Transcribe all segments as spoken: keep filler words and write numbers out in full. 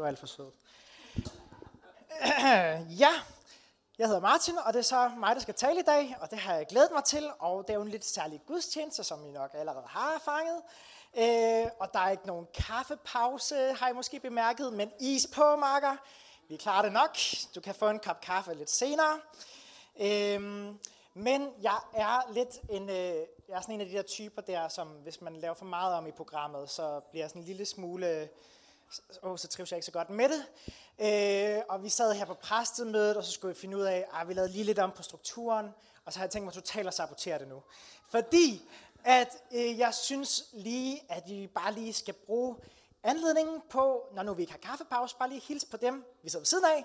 Det var alt for sødt. Ja, jeg hedder Martin, og det er så mig, der skal tale i dag, og det har jeg glædet mig til. Og det er jo en lidt særlig gudstjeneste, som I nok allerede har erfaret. Øh, og der er ikke nogen kaffepause, har I måske bemærket, men is på, makker. Vi klarer det nok. Du kan få en kop kaffe lidt senere. Øh, men jeg er lidt en, øh, jeg er sådan en af de der typer der, som hvis man laver for meget om i programmet, så bliver sådan en lille smule... Åh, oh, så trives jeg ikke så godt med det. Øh, og vi sad her på præstemødet, og så skulle vi finde ud af, at vi lavede lige lidt om på strukturen, og så har jeg tænkt mig totalt at sabotere det nu. Fordi at øh, jeg synes lige, at vi bare lige skal bruge anledningen på, når nu vi ikke har kaffepause, bare lige hilse på dem, vi sidder ved siden af,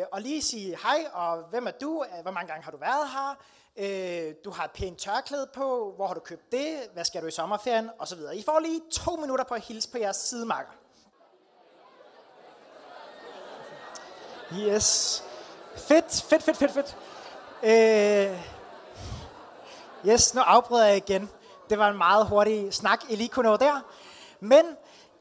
øh, og lige sige hej, og hvem er du, hvor mange gange har du været her, øh, du har et pænt tørklæde på, hvor har du købt det, hvad skal du i sommerferien, osv. I får lige to minutter på at hilse på jeres sidemarker. Yes. Fedt, fedt, fedt, fedt, fedt. Øh. Yes, nu afbryder jeg igen. Det var en meget hurtig snak, I lige kunne nå der. Men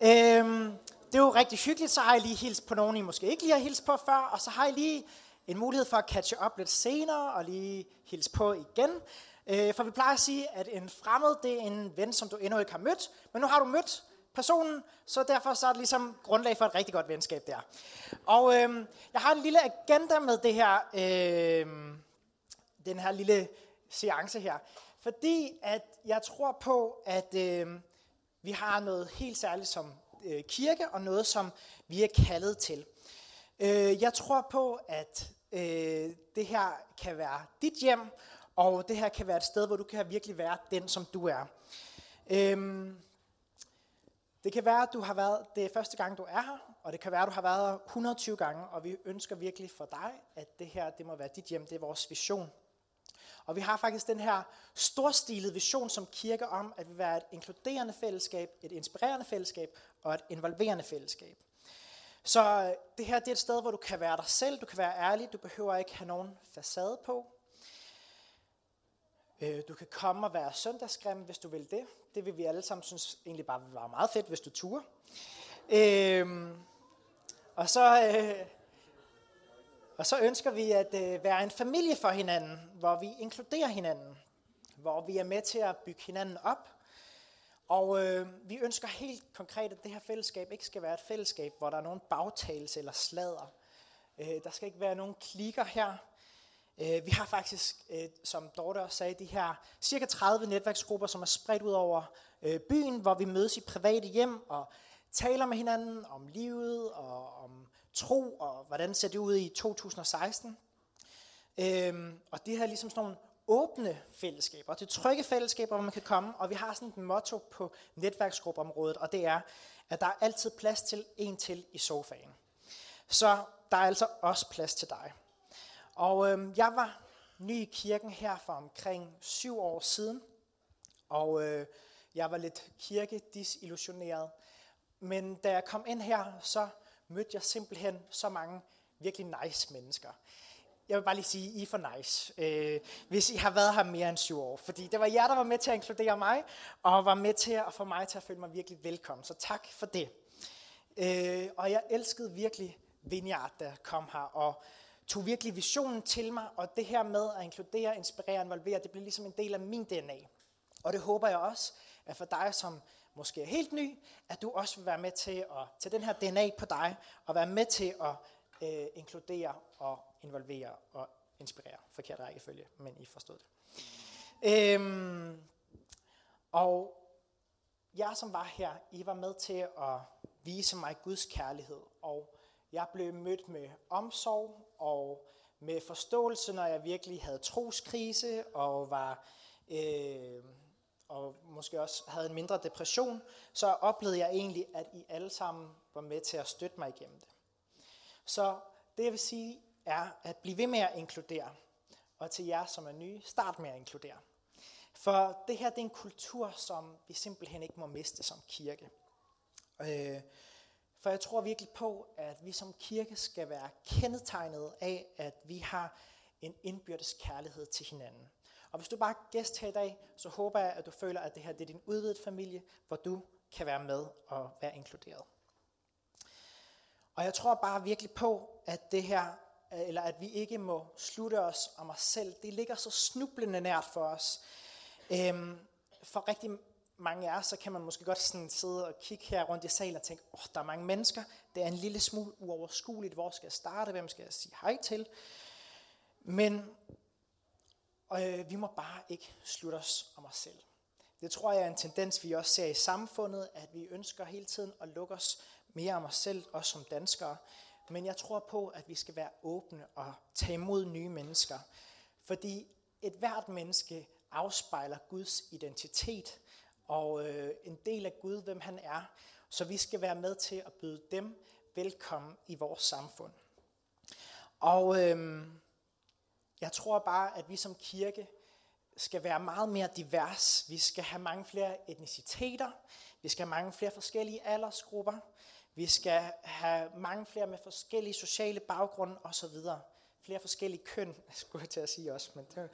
øh, det er jo rigtig hyggeligt, så har I lige hilst på nogen, I måske ikke lige har hilst på før, og så har I lige en mulighed for at catche op lidt senere og lige hilse på igen. Øh, for vi plejer at sige, at en fremmed, det er en ven, som du endnu ikke har mødt, men nu har du mødt personen, så derfor så er det ligesom grundlag for et rigtig godt venskab der. Og øh, jeg har en lille agenda med det her, øh, den her lille seance her, fordi at jeg tror på, at øh, vi har noget helt særligt som øh, kirke, og noget som vi er kaldet til. Øh, jeg tror på, at øh, det her kan være dit hjem, og det her kan være et sted, hvor du kan virkelig være den, som du er. Øh, Det kan være, at du har været det første gang, du er her, og det kan være, at du har været her hundrede og tyve gange, og vi ønsker virkelig for dig, at det her det må være dit hjem, det er vores vision. Og vi har faktisk den her storstilede vision som kirke om, at vi vil være et inkluderende fællesskab, et inspirerende fællesskab og et involverende fællesskab. Så det her det er et sted, hvor du kan være dig selv, du kan være ærlig, du behøver ikke have nogen facade på. Du kan komme og være søndagsgrim, hvis du vil det. Det vil vi alle sammen synes egentlig bare var meget fedt, hvis du turer. Øhm, og, så, øh, og så ønsker vi at øh, være en familie for hinanden, hvor vi inkluderer hinanden. Hvor vi er med til at bygge hinanden op. Og øh, vi ønsker helt konkret, at det her fællesskab ikke skal være et fællesskab, hvor der er nogen bagtagelse eller sladder. Øh, der skal ikke være nogen klikker her. Vi har faktisk, som Dorte også sagde, de her cirka tredive netværksgrupper, som er spredt ud over byen, hvor vi mødes i private hjem og taler med hinanden om livet og om tro, og hvordan ser det ud i to tusind og seksten. Og det her er ligesom sådan nogle åbne fællesskaber, det er trygge fællesskaber, hvor man kan komme, og vi har sådan et motto på netværksgruppeområdet, og det er, at der er altid plads til en til i sofaen. Så der er altså også plads til dig. Og øh, jeg var ny i kirken her for omkring syv år siden, og øh, jeg var lidt kirkedisillusioneret. Men da jeg kom ind her, så mødte jeg simpelthen så mange virkelig nice mennesker. Jeg vil bare lige sige, I er for nice, øh, hvis I har været her mere end syv år. Fordi det var jer, der var med til at inkludere mig, og var med til at få mig til at føle mig virkelig velkommen. Så tak for det. Øh, og jeg elskede virkelig Vineyard, der kom her, og tog virkelig visionen til mig, og det her med at inkludere, inspirere, involvere, det bliver ligesom en del af min D N A. Og det håber jeg også, at for dig, som måske er helt ny, at du også vil være med til at tage den her D N A på dig, og være med til at øh, inkludere og involvere og inspirere. Forkert rækkefølge, men I forstod det. Øhm, og jeg som var her, I var med til at vise mig Guds kærlighed, og jeg blev mødt med omsorg, og med forståelse, når jeg virkelig havde troskrise, og var øh, og måske også havde en mindre depression, så oplevede jeg egentlig, at I alle sammen var med til at støtte mig igennem det. Så det jeg vil sige er, at blive ved med at inkludere, og til jer som er nye, start med at inkludere. For det her det er en kultur, som vi simpelthen ikke må miste som kirke. Øh, For jeg tror virkelig på, at vi som kirke skal være kendetegnet af, at vi har en indbyrdes kærlighed til hinanden. Og hvis du bare er gæst her i dag, så håber jeg, at du føler, at det her det er din udvidede familie, hvor du kan være med og være inkluderet. Og jeg tror bare virkelig på, at det her, eller at vi ikke må slutte os om os selv, det ligger så snublende nært for os. Øhm, for rigtig mange af os, så kan man måske godt sådan sidde og kigge her rundt i salen og tænke, åh, oh, der er mange mennesker, det er en lille smule uoverskueligt, hvor skal jeg starte, hvem skal jeg sige hej til? Men øh, vi må bare ikke slutte os om os selv. Det tror jeg er en tendens, vi også ser i samfundet, at vi ønsker hele tiden at lukke os mere om os selv, også som danskere. Men jeg tror på, at vi skal være åbne og tage imod nye mennesker. Fordi et hvert menneske afspejler Guds identitet, og øh, en del af Gud, hvem han er. Så vi skal være med til at byde dem velkommen i vores samfund. Og øh, jeg tror bare, at vi som kirke skal være meget mere divers. Vi skal have mange flere etniciteter. Vi skal have mange flere forskellige aldersgrupper. Vi skal have mange flere med forskellige sociale baggrunde osv. Flere forskellige køn, skulle jeg til at sige også. Men det,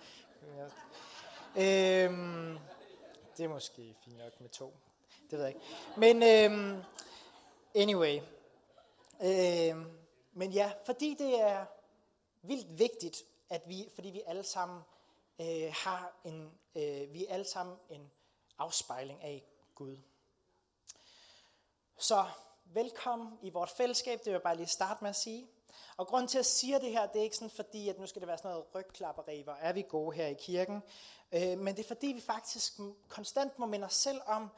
øhm, det er måske fint nok med to. Det ved jeg ikke. Men øhm, anyway. Øhm, men ja, fordi det er vildt vigtigt, at vi, fordi vi alle sammen øh, har en, øh, vi er alle sammen en afspejling af Gud. Så velkommen i vort fællesskab, det vil jeg bare lige starte med at sige. Og grunden til at sige det her, det er ikke sådan fordi, at nu skal det være sådan noget rygklapperi, hvor er vi gode her i kirken. Øh, men det er fordi, vi faktisk konstant må minde os selv om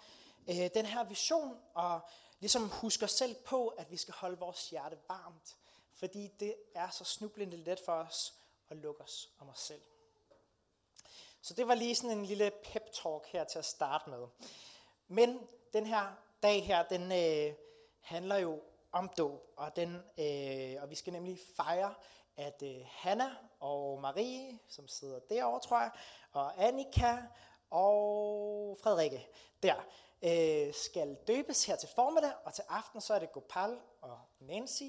øh, den her vision, og ligesom huske os selv på, at vi skal holde vores hjerte varmt. Fordi det er så snublende let for os at lukke os om os selv. Så det var lige sådan en lille pep-talk her til at starte med. Men den her dag her, den øh, handler jo om dåb, og, den, øh, og vi skal nemlig fejre, at øh, Hanna og Marie, som sidder derovre, tror jeg, og Annika og Frederikke, der, øh, skal døbes her til formiddag, og til aften så er det Gopal og Nancy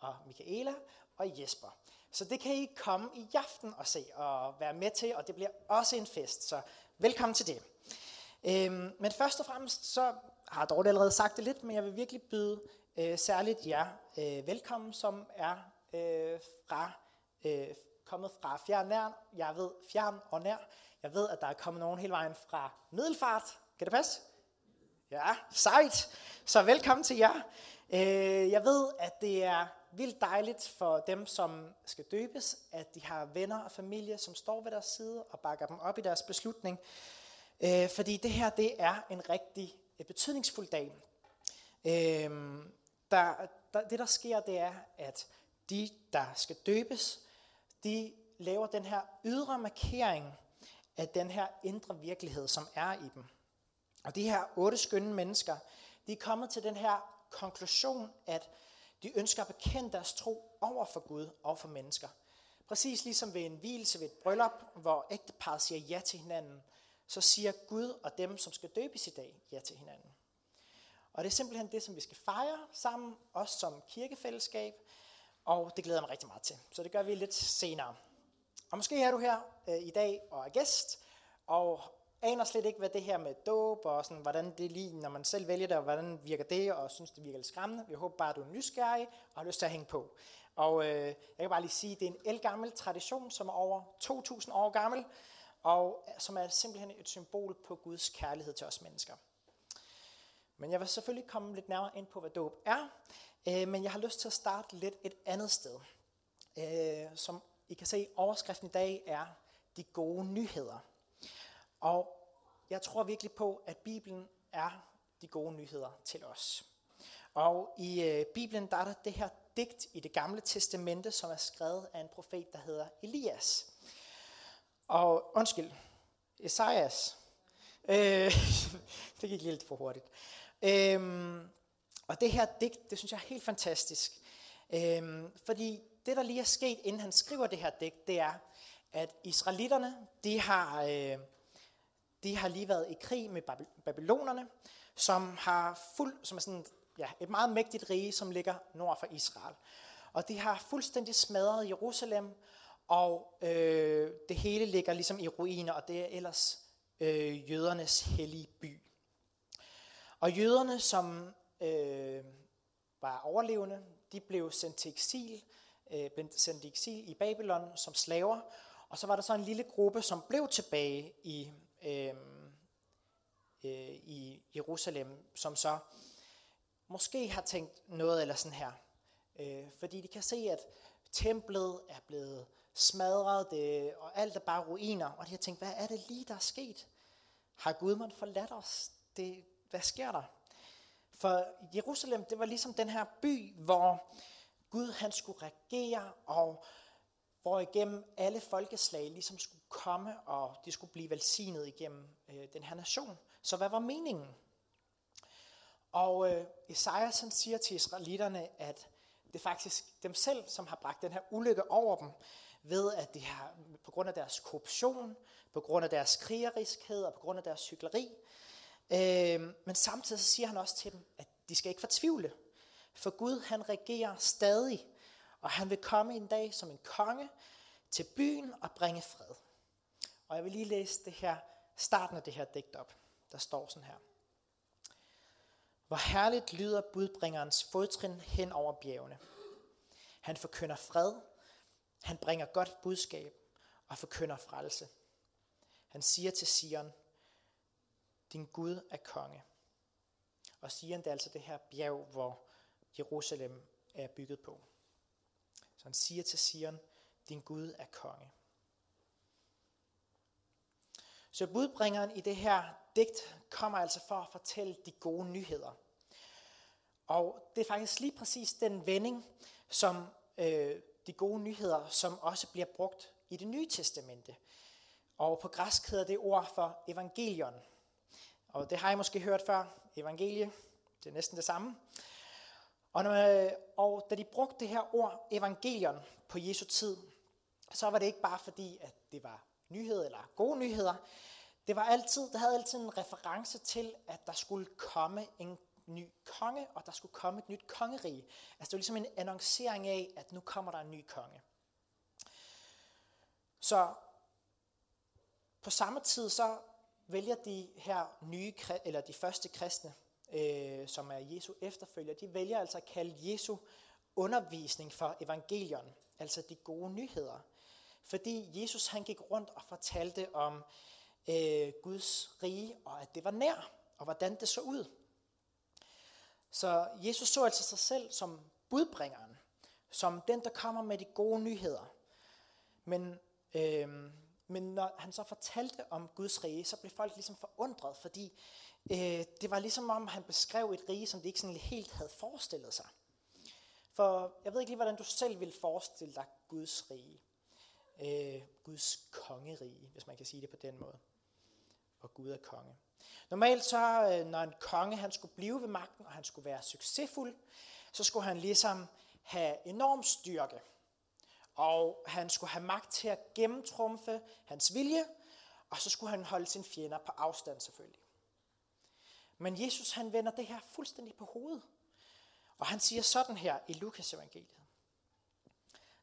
og Michaela og Jesper. Så det kan I komme i aften og se og være med til, og det bliver også en fest, så velkommen til det. Øhm, men først og fremmest, så har jeg dog allerede sagt det lidt, men jeg vil virkelig byde øh, særligt jer øh, velkommen, som er øh, fra, øh, kommet fra fjern og nær. Jeg ved fjern og nær. Jeg ved, at der er kommet nogen hele vejen fra Middelfart. Kan det passe? Ja, sejt. Så velkommen til jer. Øh, jeg ved, at det er vildt dejligt for dem, som skal døbes, at de har venner og familie, som står ved deres side og bakker dem op i deres beslutning. Øh, fordi det her, det er en rigtig betydningsfuld dag. Øh, der, der, det, der sker, det er, at de, der skal døbes, de laver den her ydre markering af den her indre virkelighed, som er i dem. Og de her otte skønne mennesker, de er kommet til den her konklusion, at de ønsker at bekende deres tro over for Gud og for mennesker. Præcis ligesom ved en vielse ved et bryllup, hvor ægteparret siger ja til hinanden, så siger Gud og dem, som skal døbes i dag, ja til hinanden. Og det er simpelthen det, som vi skal fejre sammen, også som kirkefællesskab, og det glæder jeg mig rigtig meget til. Så det gør vi lidt senere. Og måske er du her øh, i dag og er gæst, og aner slet ikke, hvad det her med dåb og sådan, hvordan det lige, når man selv vælger det, og hvordan virker det, og synes, det virker lidt skræmmende. Jeg håber bare, at du er nysgerrig og har lyst til at hænge på. Og øh, jeg kan bare lige sige, at det er en ældgammel tradition, som er over to tusind år gammel, og som er simpelthen et symbol på Guds kærlighed til os mennesker. Men jeg vil selvfølgelig komme lidt nærmere ind på, hvad dåb er, øh, men jeg har lyst til at starte lidt et andet sted. Øh, som I kan se, overskriften i dag er de gode nyheder. Og jeg tror virkelig på, at Bibelen er de gode nyheder til os. Og i øh, Bibelen, der er der det her digt i Det Gamle Testamente, som er skrevet af en profet, der hedder Elias. Og undskyld, Esajas. Øh, det gik lidt for hurtigt. Øh, og det her digt, det synes jeg er helt fantastisk. Øh, fordi det, der lige er sket, inden han skriver det her digt, det er, at israelitterne, de har... Øh, De har lige været i krig med babylonerne, som har fuld, som er sådan, ja, et meget mægtigt rige, som ligger nord for Israel. Og de har fuldstændig smadret Jerusalem, og øh, det hele ligger ligesom i ruiner, og det er ellers øh, jødernes hellige by. Og jøderne, som øh, var overlevende, de blev sendt til eksil, øh, sendt i eksil i Babylon som slaver, og så var der så en lille gruppe, som blev tilbage i, øh, øh, i Jerusalem, som så måske har tænkt noget eller sådan her, øh, fordi de kan se, at templet er blevet smadret, det, og alt er bare ruiner, og de har tænkt, hvad er det lige, der er sket? Har Gud måtte forladt os? Det, hvad sker der? For Jerusalem, det var ligesom den her by, hvor Gud han skulle regere, og hvor igennem alle folkeslag ligesom skulle komme, og de skulle blive velsignet igennem øh, den her nation. Så hvad var meningen? Og øh, Esajas han siger til israelitterne, at det er faktisk dem selv, som har bragt den her ulykke over dem, ved at de har, på grund af deres korruption, på grund af deres krigeriskhed og på grund af deres hykleri. Øh, men samtidig så siger han også til dem, at de skal ikke fortvivle, for Gud han regerer stadig, og han vil komme en dag som en konge til byen og bringe fred. Og jeg vil lige læse det her, starten af det her digt op, der står sådan her. Hvor herligt lyder budbringerens fodtrin hen over bjergene. Han forkynder fred, han bringer godt budskab og forkynder frelse. Han siger til Sion, din Gud er konge. Og Sion, det er altså det her bjerg, hvor Jerusalem er bygget på. Så han siger til Sion, din Gud er konge. Så budbringeren i det her digt kommer altså for at fortælle de gode nyheder. Og det er faktisk lige præcis den vending, som øh, de gode nyheder, som også bliver brugt i Det Nye Testamente. Og på græsk hedder det ord for evangelion. Og det har I måske hørt før, evangelie, det er næsten det samme. Og, når, og da de brugte det her ord, evangelion, på Jesu tid, så var det ikke bare fordi, at det var nyheder eller gode nyheder. Det var altid, der havde altid en reference til, at der skulle komme en ny konge, og der skulle komme et nyt kongerige. Altså det var ligesom en annoncering af, at nu kommer der en ny konge. Så på samme tid, så vælger de her nye, eller de første kristne, øh, som er Jesu efterfølger, de vælger altså at kalde Jesu undervisning for evangelion, altså de gode nyheder. Fordi Jesus han gik rundt og fortalte om øh, Guds rige, og at det var nær, og hvordan det så ud. Så Jesus så altså sig selv som budbringeren, som den, der kommer med de gode nyheder. Men, øh, men når han så fortalte om Guds rige, så blev folk ligesom forundret, fordi øh, det var ligesom om, han beskrev et rige, som de ikke sådan helt havde forestillet sig. For jeg ved ikke lige, hvordan du selv ville forestille dig Guds rige. Øh, Guds kongerige, hvis man kan sige det på den måde, hvor Gud er konge. Normalt så, øh, når en konge han skulle blive ved magten, og han skulle være succesfuld, så skulle han ligesom have enorm styrke, og han skulle have magt til at gennemtrumfe hans vilje, og så skulle han holde sine fjender på afstand selvfølgelig. Men Jesus han vender det her fuldstændig på hovedet, og han siger sådan her i Lukas evangeliet.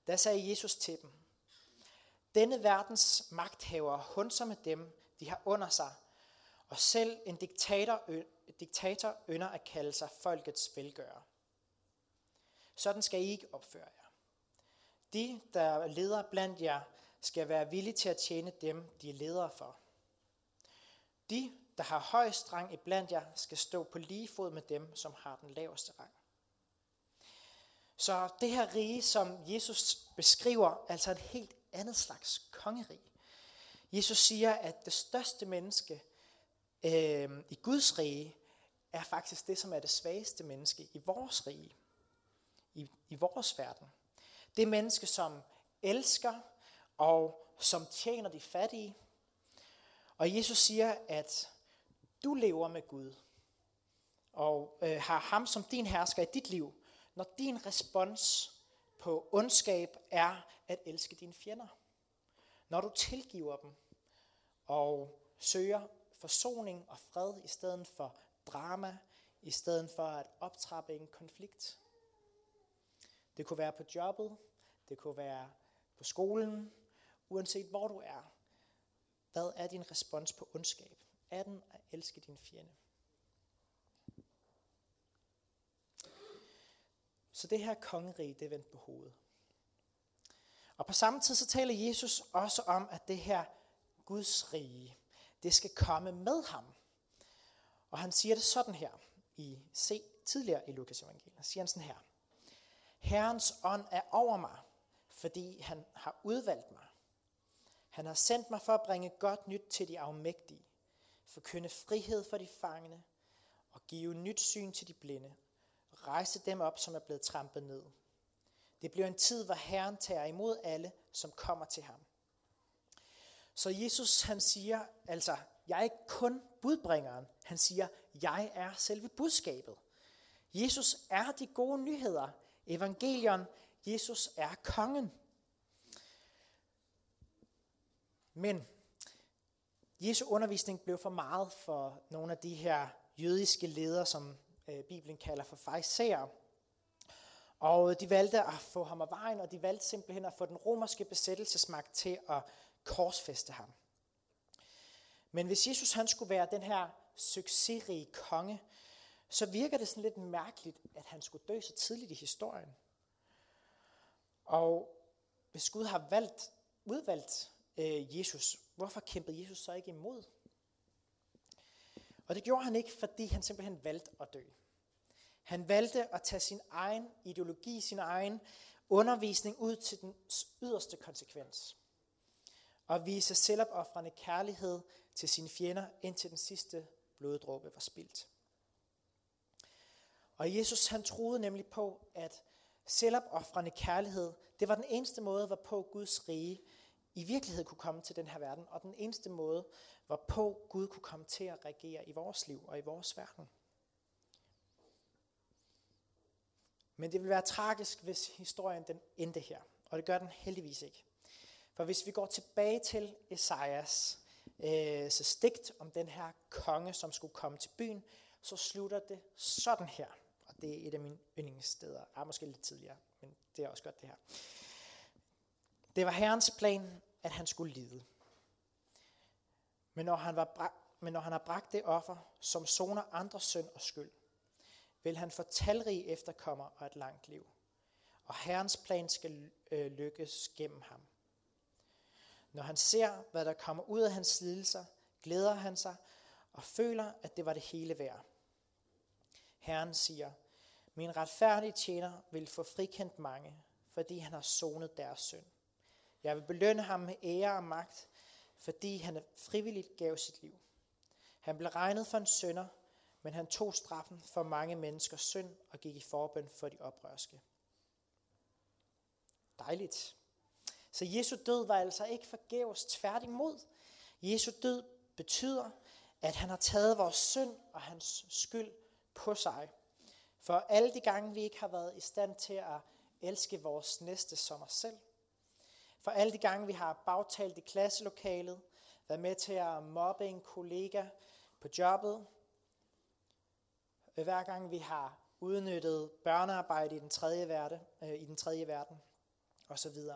Der sagde Jesus til dem, denne verdens magthavere hunser med dem, de har under sig, og selv en diktator, ø- diktator ynder at kalde sig folkets velgører. Sådan skal I ikke opføre jer. De, der er ledere blandt jer, skal være villige til at tjene dem, de er ledere for. De, der har højest rang iblandt jer, skal stå på lige fod med dem, som har den laveste rang. Så det her rige, som Jesus beskriver, altså et helt andet slags kongerige. Jesus siger, at det største menneske øh, i Guds rige, er faktisk det, som er det svageste menneske i vores rige, i, i vores verden. Det menneske, som elsker og som tjener de fattige. Og Jesus siger, at du lever med Gud, og øh, har ham som din hersker i dit liv, når din respons på ondskab er at elske dine fjender. Når du tilgiver dem og søger forsoning og fred i stedet for drama, i stedet for at optrappe en konflikt. Det kunne være på jobbet, det kunne være på skolen, uanset hvor du er. Hvad er din respons på ondskab? Er den at elske dine fjender? Så det her kongerige, det er vendt på hovedet. Og på samme tid, så taler Jesus også om, at det her Guds rige, det skal komme med ham. Og han siger det sådan her, i se tidligere i Lukas evangeliet, siger han sådan her. Herrens ånd er over mig, fordi han har udvalgt mig. Han har sendt mig for at bringe godt nyt til de afmægtige, forkynde frihed for de fangende, og give nyt syn til de blinde, og rejse dem op, som er blevet trampet ned. Det bliver en tid, hvor Herren tager imod alle, som kommer til ham. Så Jesus, han siger, altså, jeg er ikke kun budbringeren. Han siger, jeg er selve budskabet. Jesus er de gode nyheder. Evangelion, Jesus er kongen. Men Jesu undervisning blev for meget for nogle af de her jødiske ledere, som øh, Bibelen kalder for farisæere. Og de valgte at få ham af vejen, og de valgte simpelthen at få den romerske besættelsesmagt til at korsfæste ham. Men hvis Jesus han skulle være den her succesrige konge, så virker det sådan lidt mærkeligt, at han skulle dø så tidligt i historien. Og hvis Gud har valgt, udvalgt øh, Jesus, hvorfor kæmpede Jesus så ikke imod? Og det gjorde han ikke, fordi han simpelthen valgte at dø. Han valgte at tage sin egen ideologi, sin egen undervisning ud til den yderste konsekvens. Og vise selvopofrende kærlighed til sine fjender, indtil den sidste bloddråbe var spildt. Og Jesus han troede nemlig på, at selvopofrende kærlighed, det var den eneste måde, hvorpå Guds rige i virkeligheden kunne komme til den her verden, og den eneste måde, hvorpå Gud kunne komme til at regere i vores liv og i vores verden. Men det ville være tragisk, hvis historien den endte her, og det gør den heldigvis ikke. For hvis vi går tilbage til Esajas, øh, så stigt om den her konge, som skulle komme til byen, så slutter det sådan her. Og det er et af mine yndlingssteder. Ah, måske lidt tidligere, men det er også godt det her. Det var Herrens plan, at han skulle lide. Men når han, var bra- men når han har bragt det offer, som soner andres synd og skyld, vil han få talrige efterkommer og et langt liv. Og Herrens plan skal øh, lykkes gennem ham. Når han ser, hvad der kommer ud af hans lidelser, glæder han sig og føler, at det var det hele værd. Herren siger, min retfærdige tjener vil få frikendt mange, fordi han har sonet deres synd. Jeg vil belønne ham med ære og magt, fordi han frivilligt gav sit liv. Han blev regnet for en synder, men han tog straffen for mange menneskers synd og gik i forbøn for de oprørske. Dejligt. Så Jesu død var altså ikke forgæves, tværtimod. Jesu død betyder, at han har taget vores synd og hans skyld på sig. For alle de gange, vi ikke har været i stand til at elske vores næste som os selv. For alle de gange, vi har bagtalt i klasselokalet, været med til at mobbe en kollega på jobbet. Hver gang, vi har udnyttet børnearbejde i den tredje verden, øh, i den tredje verden osv.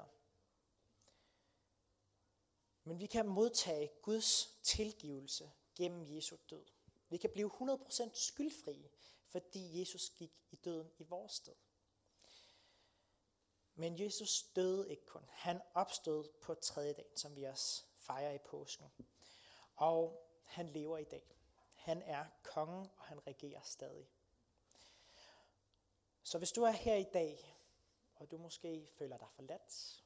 Men vi kan modtage Guds tilgivelse gennem Jesu død. Vi kan blive hundrede procent skyldfrie, fordi Jesus gik i døden i vores sted. Men Jesus døde ikke kun. Han opstod på tredje dagen, som vi også fejrer i påsken. Og han lever i dag. Han er kongen, og han regerer stadig. Så hvis du er her i dag, og du måske føler dig forladt,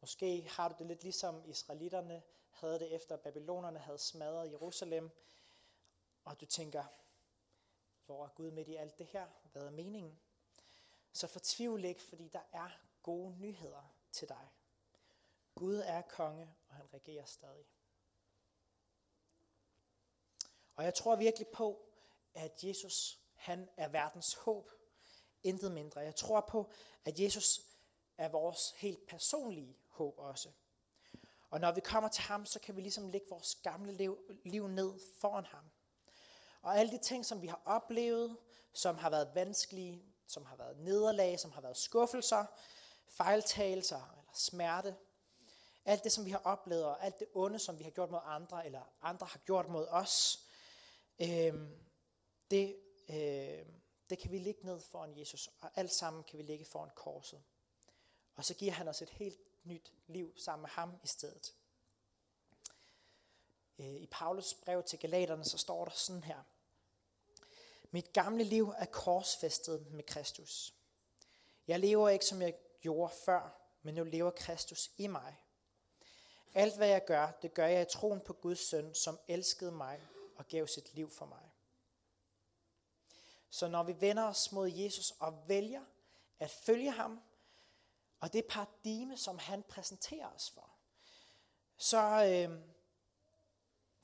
måske har du det lidt ligesom israelitterne havde det, efter babylonerne havde smadret Jerusalem. Og du tænker, hvor er Gud midt i alt det her? Hvad er meningen? Så fortvivl ikke, fordi der er gode nyheder til dig. Gud er konge, og han regerer stadig. Og jeg tror virkelig på, at Jesus, han er verdens håb. Intet mindre. Jeg tror på, at Jesus er vores helt personlige håb også. Og når vi kommer til ham, så kan vi ligesom lægge vores gamle liv, liv ned foran ham. Og alle de ting, som vi har oplevet, som har været vanskelige, som har været nederlag, som har været skuffelser, fejltagelser eller smerte. Alt det, som vi har oplevet, og alt det onde, som vi har gjort mod andre, eller andre har gjort mod os, øh, det, øh, det kan vi ligge ned foran Jesus, og alt sammen kan vi ligge foran korset. Og så giver han os et helt nyt liv sammen med ham i stedet. I Paulus brev til Galaterne, så står der sådan her: Mit gamle liv er korsfæstet med Kristus. Jeg lever ikke, som jeg gjorde før, men nu lever Kristus i mig. Alt hvad jeg gør, det gør jeg i troen på Guds søn, som elskede mig og gav sit liv for mig. Så når vi vender os mod Jesus og vælger at følge ham, og det paradigme, som han præsenterer os for, så, øh,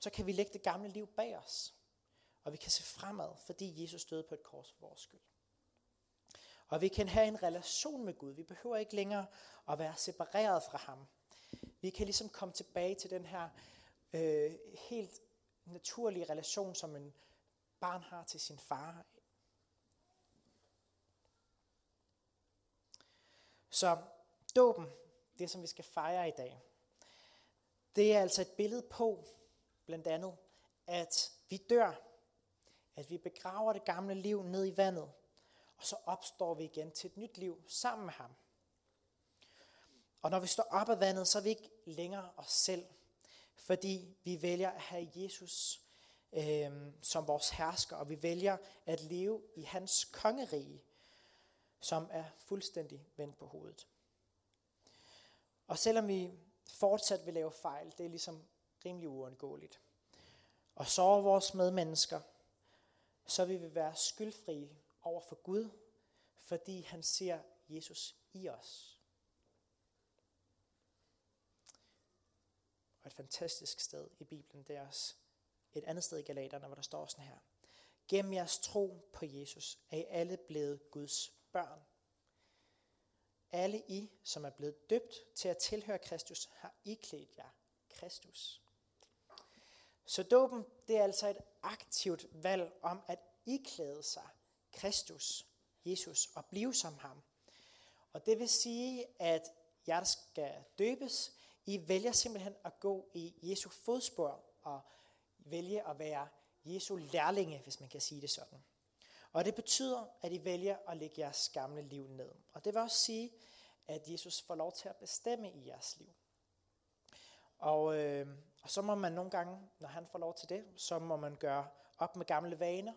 så kan vi lægge det gamle liv bag os. Og vi kan se fremad, fordi Jesus døde på et kors for vores skyld. Og vi kan have en relation med Gud. Vi behøver ikke længere at være separeret fra ham. Vi kan ligesom komme tilbage til den her øh, helt naturlige relation, som en barn har til sin far. Så dåben, det som vi skal fejre i dag, det er altså et billede på, blandt andet, at vi dør, at vi begraver det gamle liv ned i vandet, og så opstår vi igen til et nyt liv sammen med ham. Og når vi står op af vandet, så er vi ikke længere os selv, fordi vi vælger at have Jesus øh, som vores hersker, og vi vælger at leve i hans kongerige, som er fuldstændig vendt på hovedet. Og selvom vi fortsat vil lave fejl, det er ligesom rimelig uundgåeligt, og såre vores medmennesker, så vil vi være skyldfrie over for Gud, fordi han ser Jesus i os. Og et fantastisk sted i Bibelen, det er også et andet sted i Galaterne, hvor der står sådan her: Gennem jeres tro på Jesus er I alle blevet Guds børn. Alle I, som er blevet døbt til at tilhøre Kristus, har iklædt jer Kristus. Så dåben, det er altså et aktivt valg om at iklæde sig Kristus, Jesus, og blive som ham. Og det vil sige, at jer, der skal døbes, I vælger simpelthen at gå i Jesu fodspor og vælge at være Jesu lærlinge, hvis man kan sige det sådan. Og det betyder, at I vælger at lægge jeres gamle liv ned. Og det vil også sige, at Jesus får lov til at bestemme i jeres liv. Og, øh, og så må man nogle gange, når han får lov til det, så må man gøre op med gamle vaner,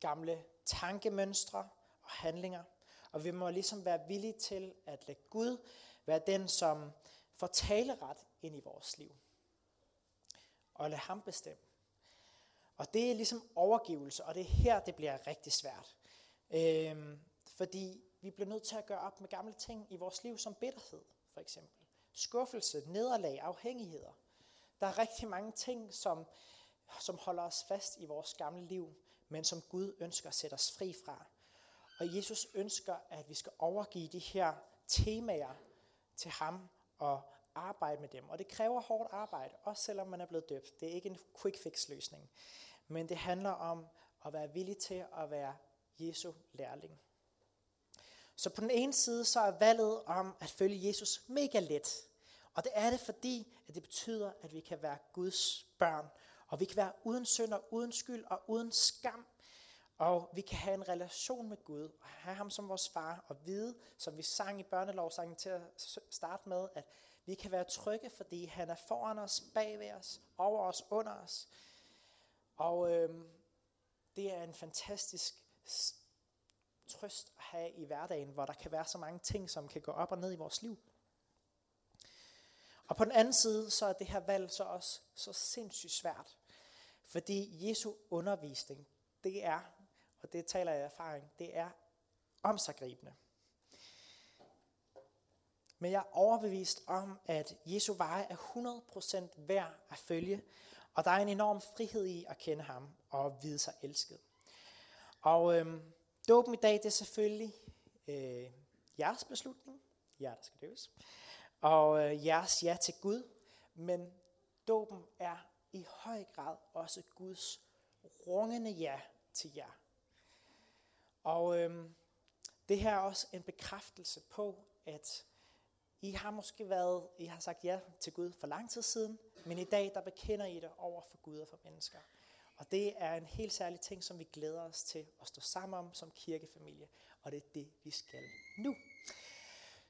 gamle tankemønstre og handlinger. Og vi må ligesom være villige til at lade Gud være den, som får taleret ind i vores liv. Og lade ham bestemme. Og det er ligesom overgivelse, og det er her, det bliver rigtig svært. Øhm, fordi vi bliver nødt til at gøre op med gamle ting i vores liv, som bitterhed for eksempel. Skuffelse, nederlag, afhængigheder. Der er rigtig mange ting, som, som holder os fast i vores gamle liv, men som Gud ønsker at sætte os fri fra. Og Jesus ønsker, at vi skal overgive de her temaer til ham og arbejde med dem. Og det kræver hårdt arbejde, også selvom man er blevet døbt. Det er ikke en quick fix løsning. Men det handler om at være villig til at være Jesu lærling. Så på den ene side, så er valget om at følge Jesus mega let. Og det er det, fordi at det betyder, at vi kan være Guds børn. Og vi kan være uden synd og uden skyld og uden skam. Og vi kan have en relation med Gud og have ham som vores far og vide, som vi sang i børnelovsangen til at starte med, at vi kan være trygge, fordi han er foran os, bagved os, over os, under os. Og øhm, det er en fantastisk trøst at have i hverdagen, hvor der kan være så mange ting, som kan gå op og ned i vores liv. Og på den anden side, så er det her valg så også så sindssygt svært. Fordi Jesu undervisning, det er, og det taler jeg af erfaring, det er omsaggribende. Men jeg er overbevist om, at Jesu veje er hundrede procent værd at følge. Og der er en enorm frihed i at kende ham og vide sig elsket. Og øhm, dåben i dag, det er selvfølgelig øh, jeres beslutning. Jer, der skal døbes. Og øh, jeres ja til Gud. Men dåben er i høj grad også Guds rungende ja til jer. Og øhm, det her er også en bekræftelse på, at I har måske været, I har sagt ja til Gud for lang tid siden, men i dag der bekender I det over for Gud og for mennesker. Og det er en helt særlig ting, som vi glæder os til at stå sammen om som kirkefamilie. Og det er det, vi skal nu.